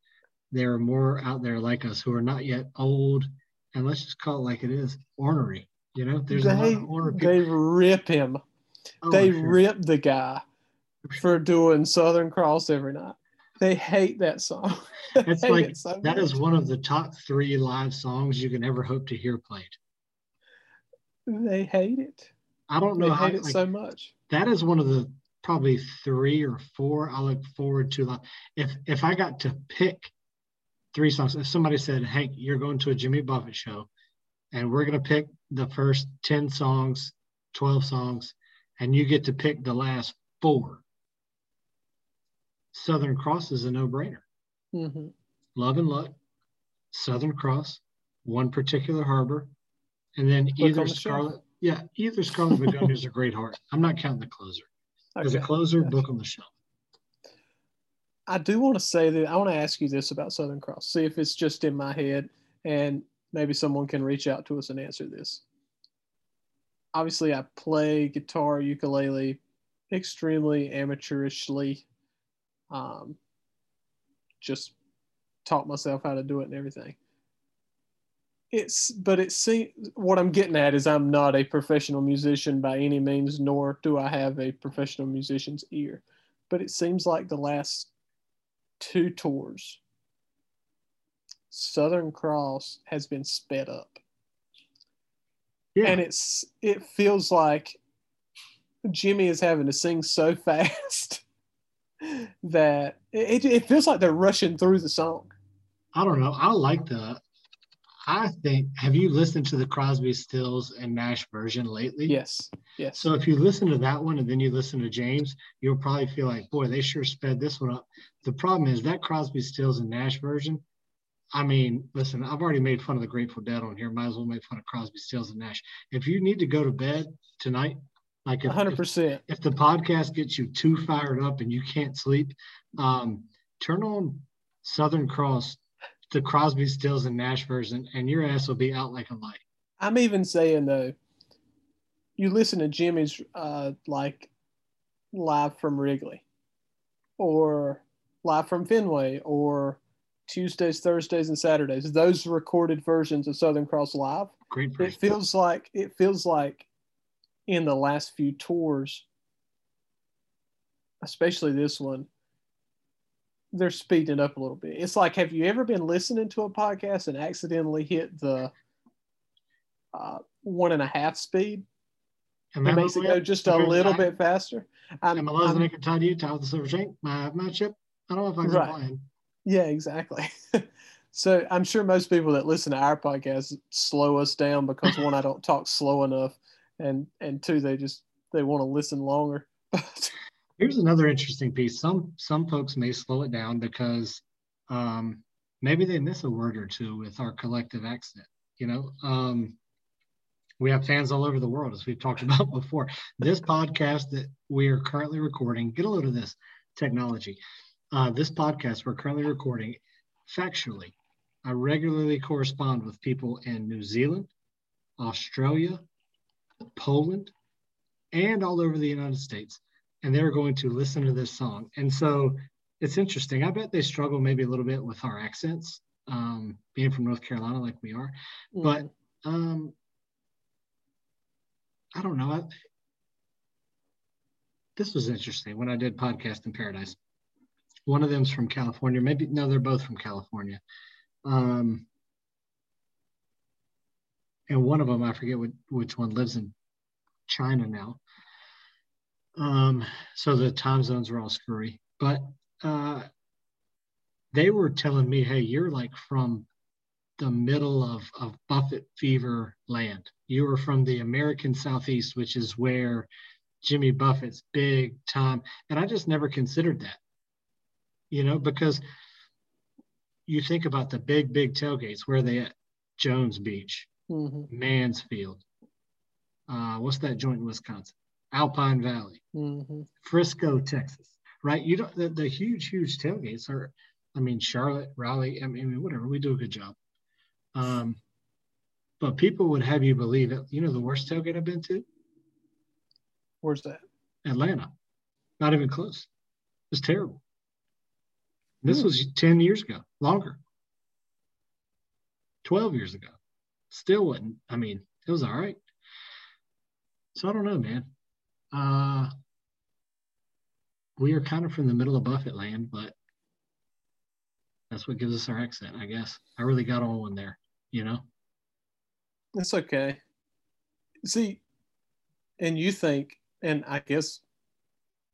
there are more out there like us who are not yet old, and let's just call it like it is, ornery. You know, there's a lot of ornery people. They rip him. Oh, they rip the guy for doing Southern Cross every night. They hate that song. It's like it so that much. Is one of the top 3 live songs you can ever hope to hear played. They hate it. I don't know. They hate it so much. That is one of the probably 3 or 4 I look forward to. Live. If I got to pick 3 songs, if somebody said, Hank, you're going to a Jimmy Buffett show, and we're going to pick the first 10 songs, 12 songs, and you get to pick the last 4. Southern Cross is a no-brainer. Mm-hmm. Love and Luck, Southern Cross, One Particular Harbor, and then either Scarlet Begonias or Great Heart. I'm not counting the closer. As a closer, gotcha. Book on the shelf. I do want to say that I want to ask you this about Southern Cross. See if it's just in my head, and maybe someone can reach out to us and answer this. Obviously, I play guitar, ukulele, extremely amateurishly. Just taught myself how to do it and everything. What I'm getting at is I'm not a professional musician by any means, nor do I have a professional musician's ear. But it seems like the last 2 tours, Southern Cross has been sped up. Yeah. And it feels like Jimmy is having to sing so fast that it feels like they're rushing through the song. I don't know. Have you listened to the Crosby, Stills, and Nash version lately? Yes. So if you listen to that one and then you listen to James, you'll probably feel like, boy, they sure sped this one up. The problem is that Crosby, Stills, and Nash version, I mean, listen, I've already made fun of the Grateful Dead on here. Might as well make fun of Crosby, Stills, and Nash. If you need to go to bed tonight, like 100%. If the podcast gets you too fired up and you can't sleep, turn on Southern Cross, the Crosby, Stills, and Nash version, and your ass will be out like a light. I'm even saying, though, you listen to Jimmy's live from Wrigley or live from Fenway or Tuesdays, Thursdays, and Saturdays, those recorded versions of Southern Cross live. Great version. It feels like in the last few tours, especially this one, they're speeding it up a little bit. It's like, have you ever been listening to a podcast and accidentally hit the 1.5 speed? It makes it go just a little bit faster. And my last name can tell you, tell the silver shank, my chip. I don't know if I can plan. Yeah, exactly. So I'm sure most people that listen to our podcast slow us down because one, I don't talk slow enough. And 2, they want to listen longer. Here's another interesting piece. Some folks may slow it down because maybe they miss a word or two with our collective accent. You know, we have fans all over the world, as we've talked about before. This podcast that we are currently recording, get a load of this technology. This podcast we're currently recording, factually, I regularly correspond with people in New Zealand, Australia, Poland, and all over the United States, and they're going to listen to this song. And so it's interesting. I bet they struggle maybe a little bit with our accents, being from North Carolina like we are. Yeah. But I don't know. This was interesting when I did Podcast in Paradise. One of them's from California. They're both from California. And one of them, I forget which one, lives in China now. So the time zones were all screwy. But they were telling me, hey, you're like from the middle of Buffett fever land. You were from the American Southeast, which is where Jimmy Buffett's big time. And I just never considered that, you know, because you think about the big, big tailgates, where are they at? Jones Beach, mm-hmm. Mansfield. What's that joint in Wisconsin? Alpine Valley, mm-hmm. Frisco, Texas, right? You don't, the huge, huge tailgates are, I mean, Charlotte, Raleigh, I mean, whatever, we do a good job. But people would have you believe it. You know, the worst tailgate I've been to? Where's that? Atlanta. Not even close. It was terrible. Mm-hmm. This was 10 years ago, longer. 12 years ago. Still wasn't. I mean, it was all right. So I don't know, man. We are kind of from the middle of Buffett land, but that's what gives us our accent, I guess. I really got on one there, you know? That's okay. See, and you think, and I guess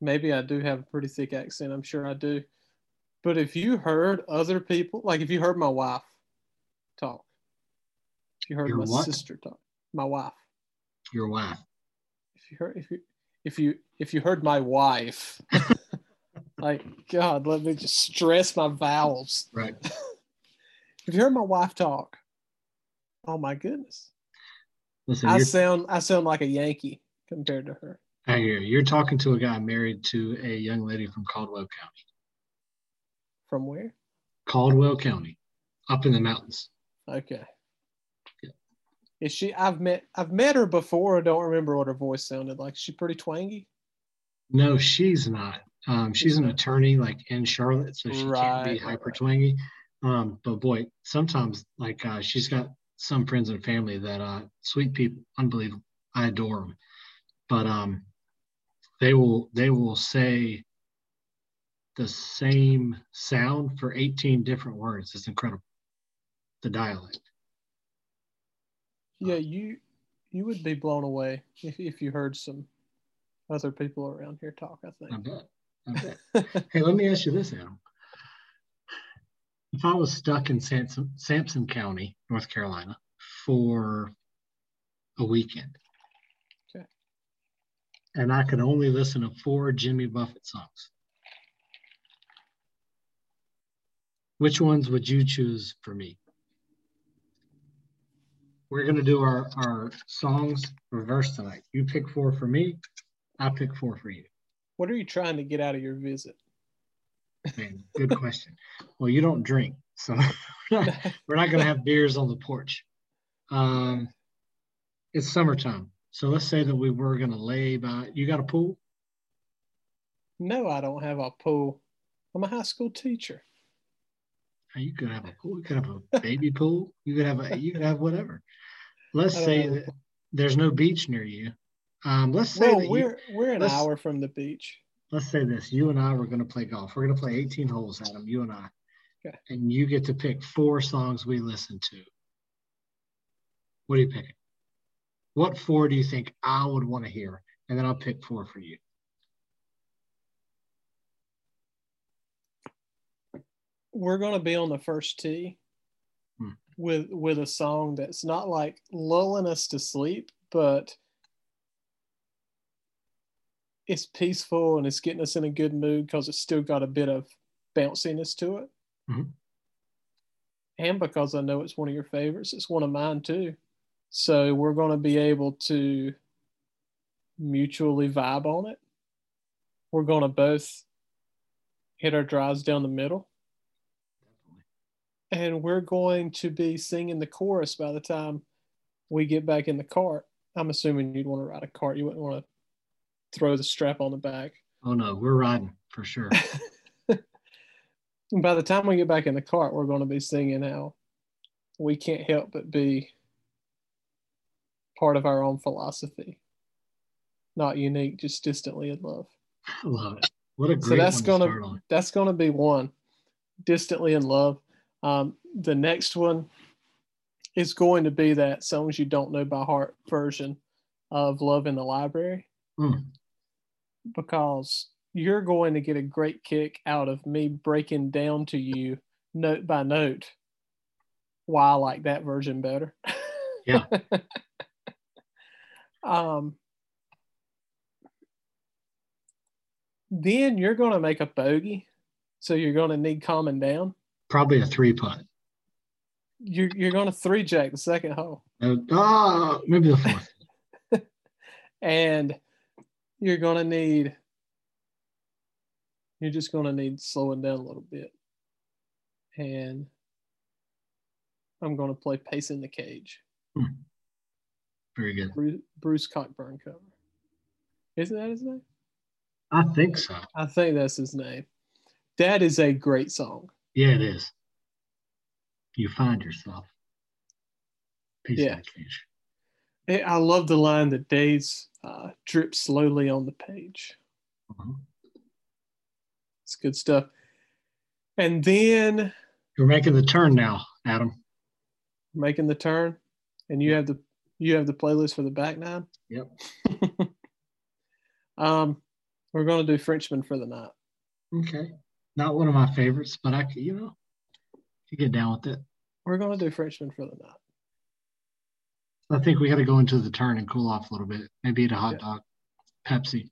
maybe I do have a pretty thick accent. I'm sure I do. But if you heard other people, like if you heard my wife talk, if you heard my sister talk, my wife. Your wife. If you heard my wife, like God, let me just stress my vowels. Right. If you heard my wife talk, oh my goodness, listen, I sound like a Yankee compared to her. I hear you. You're talking to a guy married to a young lady from Caldwell County. From where? Caldwell County, up in the mountains. Okay. Is she? I've met her before. I don't remember what her voice sounded like. Is she pretty twangy? No, she's not. She's an attorney, like in Charlotte, so she can't be hyper twangy. But boy, sometimes like she's got some friends and family that sweet people, unbelievable. I adore them, but they will say the same sound for 18 different words. It's incredible. The dialect. Yeah, you would be blown away if you heard some other people around here talk, I think. I bet. Hey, let me ask you this, Adam. If I was stuck in Sampson County, North Carolina, for a weekend, okay, and I could only listen to 4 Jimmy Buffett songs, which ones would you choose for me? We're going to do our songs reverse tonight. You pick 4 for me. I pick 4 for you. What are you trying to get out of your visit? Man, good question. Well, you don't drink, so we're not going to have beers on the porch. It's summertime, so let's say that we were going to lay by. You got a pool? No, I don't have a pool. I'm a high school teacher. You could have a pool. You could have a baby pool. You could have whatever. Let's say that there's no beach near you. Let's say we're an hour from the beach. Let's say this: you and I were going to play golf. We're going to play 18 holes, Adam. You and I, okay. And you get to pick 4 songs we listen to. What are you picking? What 4 do you think I would want to hear? And then I'll pick 4 for you. We're going to be on the first tee with a song that's not like lulling us to sleep, but it's peaceful and it's getting us in a good mood because it's still got a bit of bounciness to it. Mm-hmm. And because I know it's one of your favorites, it's one of mine too. So we're going to be able to mutually vibe on it. We're going to both hit our drives down the middle. And we're going to be singing the chorus by the time we get back in the cart. I'm assuming you'd want to ride a cart. You wouldn't want to throw the strap on the back. Oh, no, we're riding for sure. By the time we get back in the cart, we're going to be singing how we can't help but be part of our own philosophy. Not unique, just distantly in love. I love it. What a great one to start on. That's going to be one, distantly in love. The next one is going to be that songs you don't know by heart version of Love in the Library, because you're going to get a great kick out of me breaking down to you note by note why I like that version better. Yeah. Then you're going to make a bogey, so you're going to need calming down. Probably a three putt. You're going to three jack the second hole. Maybe the fourth. And you're going to need. You're just going to need slowing down a little bit. And I'm going to play Pace in the Cage. Very good. Bruce Cockburn cover. Isn't that his name? I think so. I think that's his name. That is a great song. Yeah, it is. You find yourself. Pace in the Cage. I love the line, the days drip slowly on the page. Uh-huh. It's good stuff. And then you're making the turn now, Adam. Making the turn, and you have the playlist for the back nine. Yep. We're going to do Frenchman for the night. Okay, not one of my favorites, but I can, you get down with it. We're going to do Frenchman for the night. I think we got to go into the turn and cool off a little bit. Maybe eat a hot dog, Pepsi.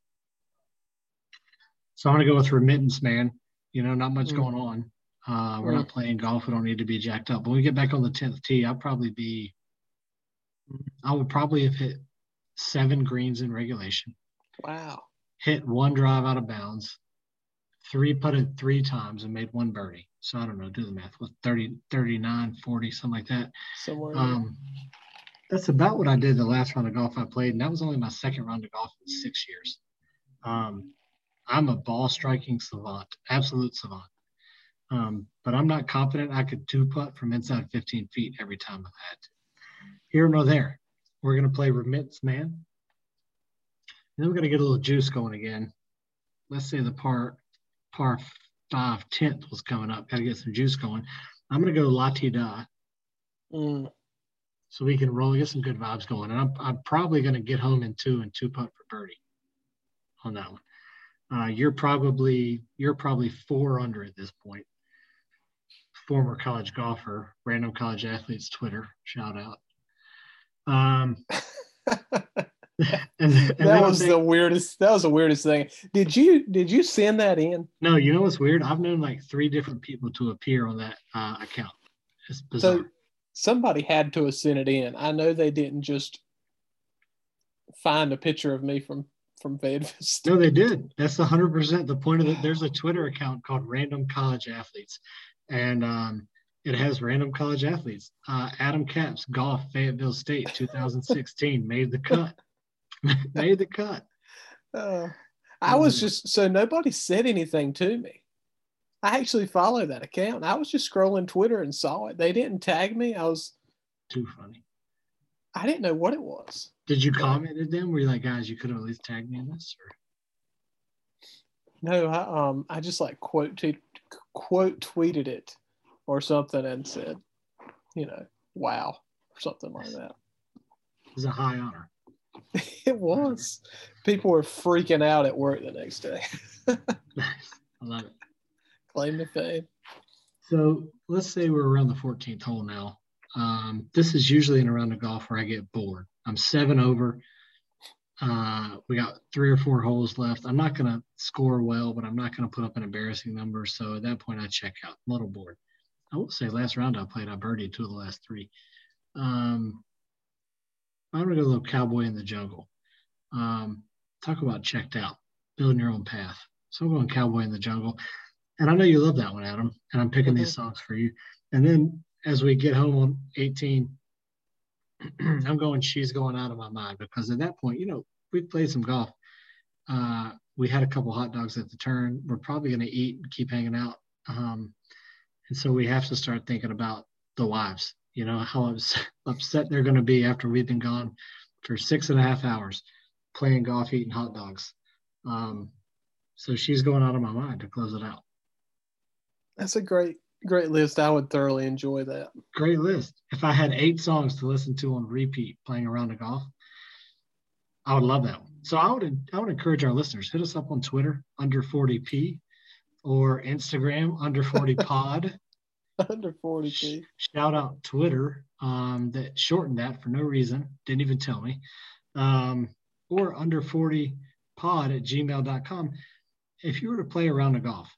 So I'm going to go with Remittance Man. You know, not much going on. We're not playing golf. We don't need to be jacked up. When we get back on the 10th tee, I would probably have hit 7 greens in regulation. Wow. Hit 1 drive out of bounds, 3 putted 3 times and made 1 birdie. So I don't know, do the math. What, 30, 39, 40, something like that. Somewhere. That's about what I did the last round of golf I played, and that was only my second round of golf in 6 years. I'm a ball striking savant, absolute savant. But I'm not confident I could 2-putt from inside 15 feet every time I had to. Here nor there. We're going to play Remittance Man. And then we're going to get a little juice going again. Let's say the par 5 10th was coming up. Got to get some juice going. I'm going to go La Ti Da. So we can roll, get some good vibes going. And I'm probably going to get home in 2 and 2-putt for birdie on that one. You're probably 4 under at this point. Former college golfer, Random College Athletes Twitter, shout out. That was the weirdest thing. Did you send that in? No, you know what's weird? I've known like 3 different people to appear on that account. It's bizarre. So somebody had to have sent it in. I know they didn't just find a picture of me from Fayetteville State. No, they did. That's 100% the point of it. There's a Twitter account called Random College Athletes, and it has Random College Athletes. Adam Capps, golf, Fayetteville State, 2016, made the cut. Made the cut. I was just, so nobody said anything to me. I actually follow that account. I was just scrolling Twitter and saw it. They didn't tag me. I was too funny. I didn't know what it was. Did you comment at them? Were you like, guys, you could have at least tagged me in this? Or? No, I just like quote tweeted it or something and said, wow, or something like that. It was a high honor. It was. People were freaking out at work the next day. Nice. I love it. Claim to fame. So let's say we're around the 14th hole now. This is usually in a round of golf where I get bored. I'm 7 over. We got 3 or 4 holes left. I'm not going to score well, but I'm not going to put up an embarrassing number. So at that point, I check out. I'm a little bored. I will say last round I played, I birdied 2 of the last 3. I'm going to go a little cowboy in the jungle. Talk about checked out, building your own path. So I'm going Cowboy in the Jungle. And I know you love that one, Adam, and I'm picking these songs for you. And then as we get home on 18, I'm going She's Going Out of My Mind, because at that point, we played some golf. We had a couple hot dogs at the turn. We're probably going to eat and keep hanging out. And so we have to start thinking about the wives, how upset they're going to be after we've been gone for 6.5 hours playing golf, eating hot dogs. So She's Going Out of My Mind to close it out. That's a great list. I would thoroughly enjoy that. Great list. If I had 8 songs to listen to on repeat playing around the golf, I would love that one. So I would encourage our listeners, hit us up on Twitter, under 40p, or Instagram, under 40pod, Under 40p. Shout out Twitter that shortened that for no reason. Didn't even tell me. Or under40pod@gmail.com. If you were to play a round of golf,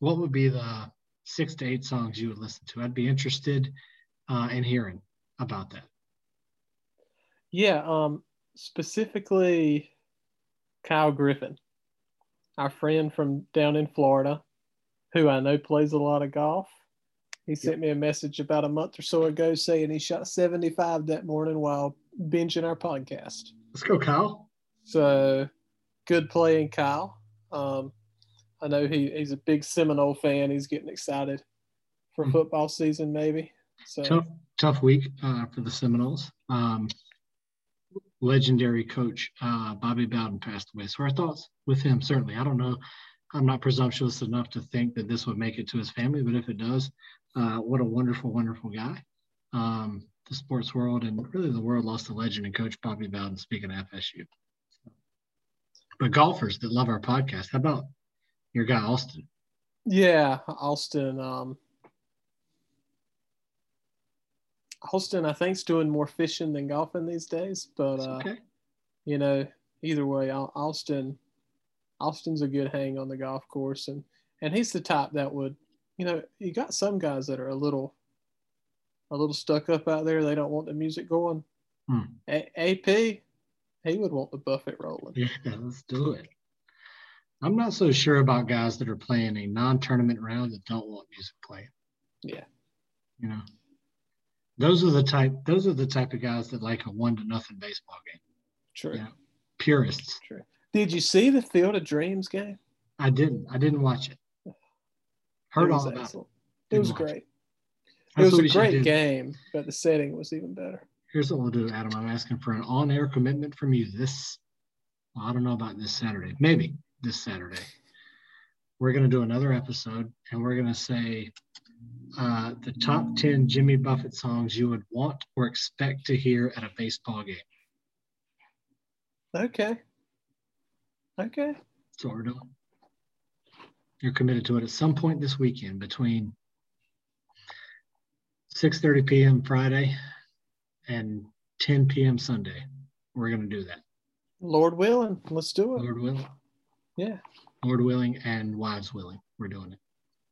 what would be the 6 to 8 songs you would listen to? I'd be interested in hearing about that. Yeah, specifically Kyle Griffin, our friend from down in Florida, who I know plays a lot of golf. He sent me a message about a month or so ago saying he shot 75 that morning while binging our podcast. Let's go, Kyle. So, good playing, Kyle. I know he's a big Seminole fan. He's getting excited for football season, maybe. So tough week for the Seminoles. Legendary coach Bobby Bowden passed away. So our thoughts with him, certainly. I don't know. I'm not presumptuous enough to think that this would make it to his family, but if it does, what a wonderful, wonderful guy. The sports world and really the world lost a legend and coach Bobby Bowden, speaking of FSU. But golfers that love our podcast, how about your guy Austin? Yeah, Austin. Austin, I think, is doing more fishing than golfing these days. But, okay. You know, either way, Austin's a good hang on the golf course. And he's the type that would, you know, you got some guys that are a little stuck up out there. They don't want the music going. AP, he would want the Buffett rolling. Yeah, let's do it. I'm not so sure about guys that are playing a non-tournament round that don't want music playing. Yeah. You know, those are the type of guys that like a 1-0 baseball game. True. You know, purists. True. Did you see the Field of Dreams game? I didn't. I didn't watch it. Heard all about it. It was great. It was a great game, but the setting was even better. Here's what we'll do, Adam. I'm asking for an on-air commitment from you I don't know about this Saturday. Maybe this Saturday. We're going to do another episode, and we're going to say the top 10 Jimmy Buffett songs you would want or expect to hear at a baseball game. Okay. Okay. That's what we're doing. You're committed to it at some point this weekend between 6:30 p.m. Friday and 10 p.m. Sunday. We're going to do that. Lord willing. Let's do it. Lord willing. Yeah. Lord willing and wives willing. We're doing it.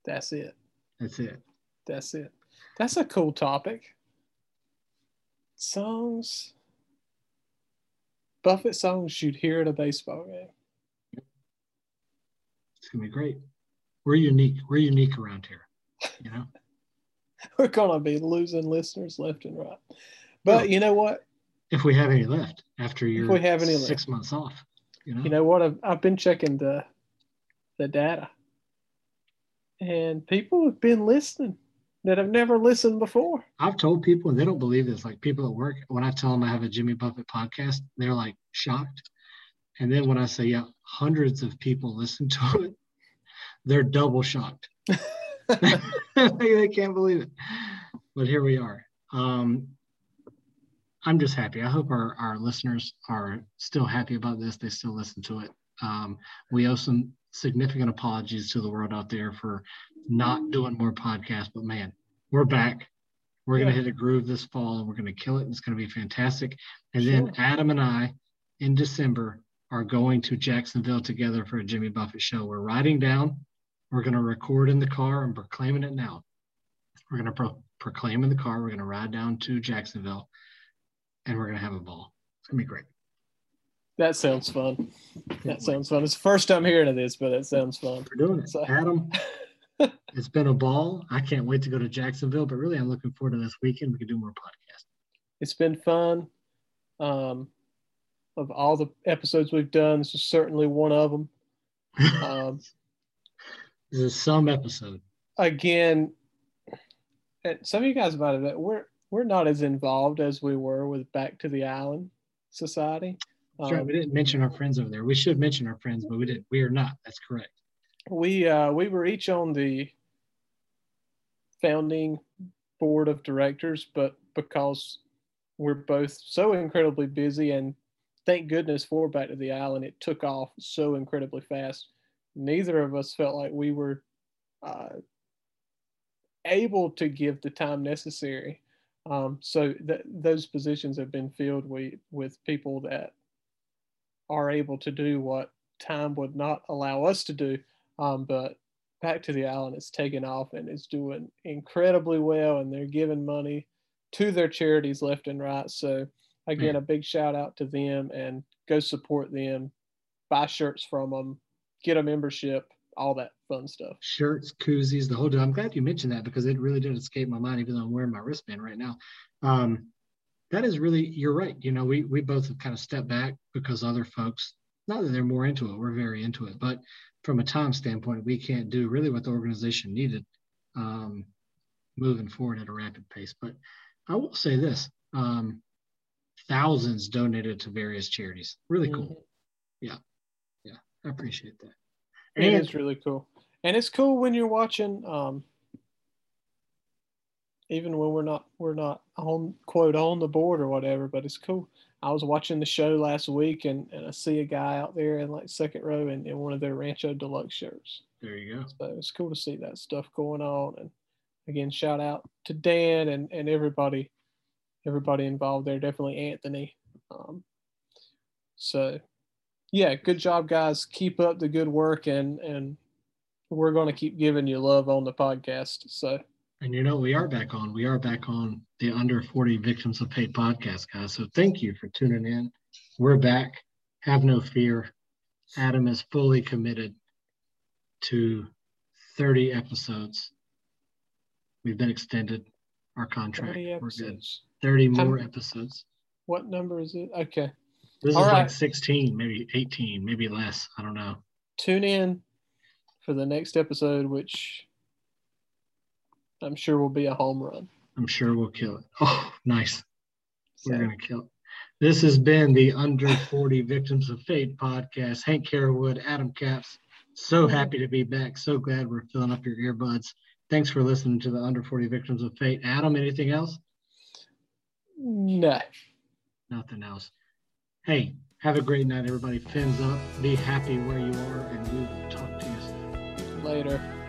That's it. That's it. That's it. That's a cool topic. Songs. Buffett songs you'd hear at a baseball game. It's gonna be great. We're unique around here, you know. We're gonna be losing listeners left and right, but well, you know what? If we have any left after your 6 months off, you know. You know what? I've been checking the data, and people have been listening that have never listened before. I've told people, and they don't believe this. Like people at work, when I tell them I have a Jimmy Buffett podcast, they're like shocked. And then when I say, yeah, hundreds of people listen to it, they're double shocked. They can't believe it. But here we are. I'm just happy. I hope our listeners are still happy about this. They still listen to it. We owe some significant apologies to the world out there for not doing more podcasts. But, man, we're back. We're going to hit a groove this fall, and we're going to kill it, and it's going to be fantastic. And then Adam and I, in December, are going to Jacksonville together for a Jimmy Buffett show. We're riding down. We're going to record in the car. I'm proclaiming it now. We're going to proclaim in the car. We're going to ride down to Jacksonville, and we're going to have a ball. It's going to be great. That sounds fun. That sounds fun. It's the first time hearing of this, but it sounds fun. We're doing it. So. Adam, it's been a ball. I can't wait to go to Jacksonville, but really I'm looking forward to this weekend. We can do more podcasts. It's been fun. Of all the episodes we've done, this is certainly one of them. This is some episode. Again, and some of you guys might have that we're not as involved as we were with Back to the Island Society. That's right. We didn't mention our friends over there. We should mention our friends, but we didn't. We are not. That's correct. We were each on the founding board of directors, but because we're both so incredibly busy and thank goodness for Back to the Island, it took off so incredibly fast. Neither of us felt like we were able to give the time necessary. So those positions have been filled with people that are able to do what time would not allow us to do. But Back to the Island is taking off and is doing incredibly well, and they're giving money to their charities left and right. So again, a big shout out to them, and go support them, buy shirts from them, get a membership, all that fun stuff. Shirts, koozies, the whole deal. I'm glad you mentioned that, because it really did escape my mind, even though I'm wearing my wristband right now. That is really, you're right. You know, we both have kind of stepped back because other folks, not that they're more into it, we're very into it, but from a time standpoint, we can't do really what the organization needed moving forward at a rapid pace. But I will say this, thousands donated to various charities. Really cool. Yeah. Yeah. I appreciate that. And it's really cool. And it's cool when you're watching, even when we're not on, quote, on the board or whatever, but it's cool. I was watching the show last week, and I see a guy out there in like second row in one of their Rancho Deluxe shirts. There you go. So it's cool to see that stuff going on. And again, shout out to Dan and everybody involved there, definitely Anthony. So yeah, good job, guys. Keep up the good work, and we're going to keep giving you love on the podcast. So, and you know, we are back on the Under 40 Victims of Hate podcast, guys. So thank you for tuning in. We're back. Have no fear. Adam is fully committed to 30 episodes. We've been extended our contract. We're good. 30 more episodes. What number is it? Okay. This is like 16, maybe 18, maybe less. I don't know. Tune in for the next episode, which I'm sure will be a home run. I'm sure we'll kill it. Oh, nice. So. We're going to kill it. This has been the Under 40 Victims of Fate podcast. Hank Carewood, Adam Capps. So happy to be back. So glad we're filling up your earbuds. Thanks for listening to the Under 40 Victims of Fate. Adam, anything else? No. Nothing else. Hey, have a great night, everybody. Fins up. Be happy where you are, and we will talk to you soon. Later.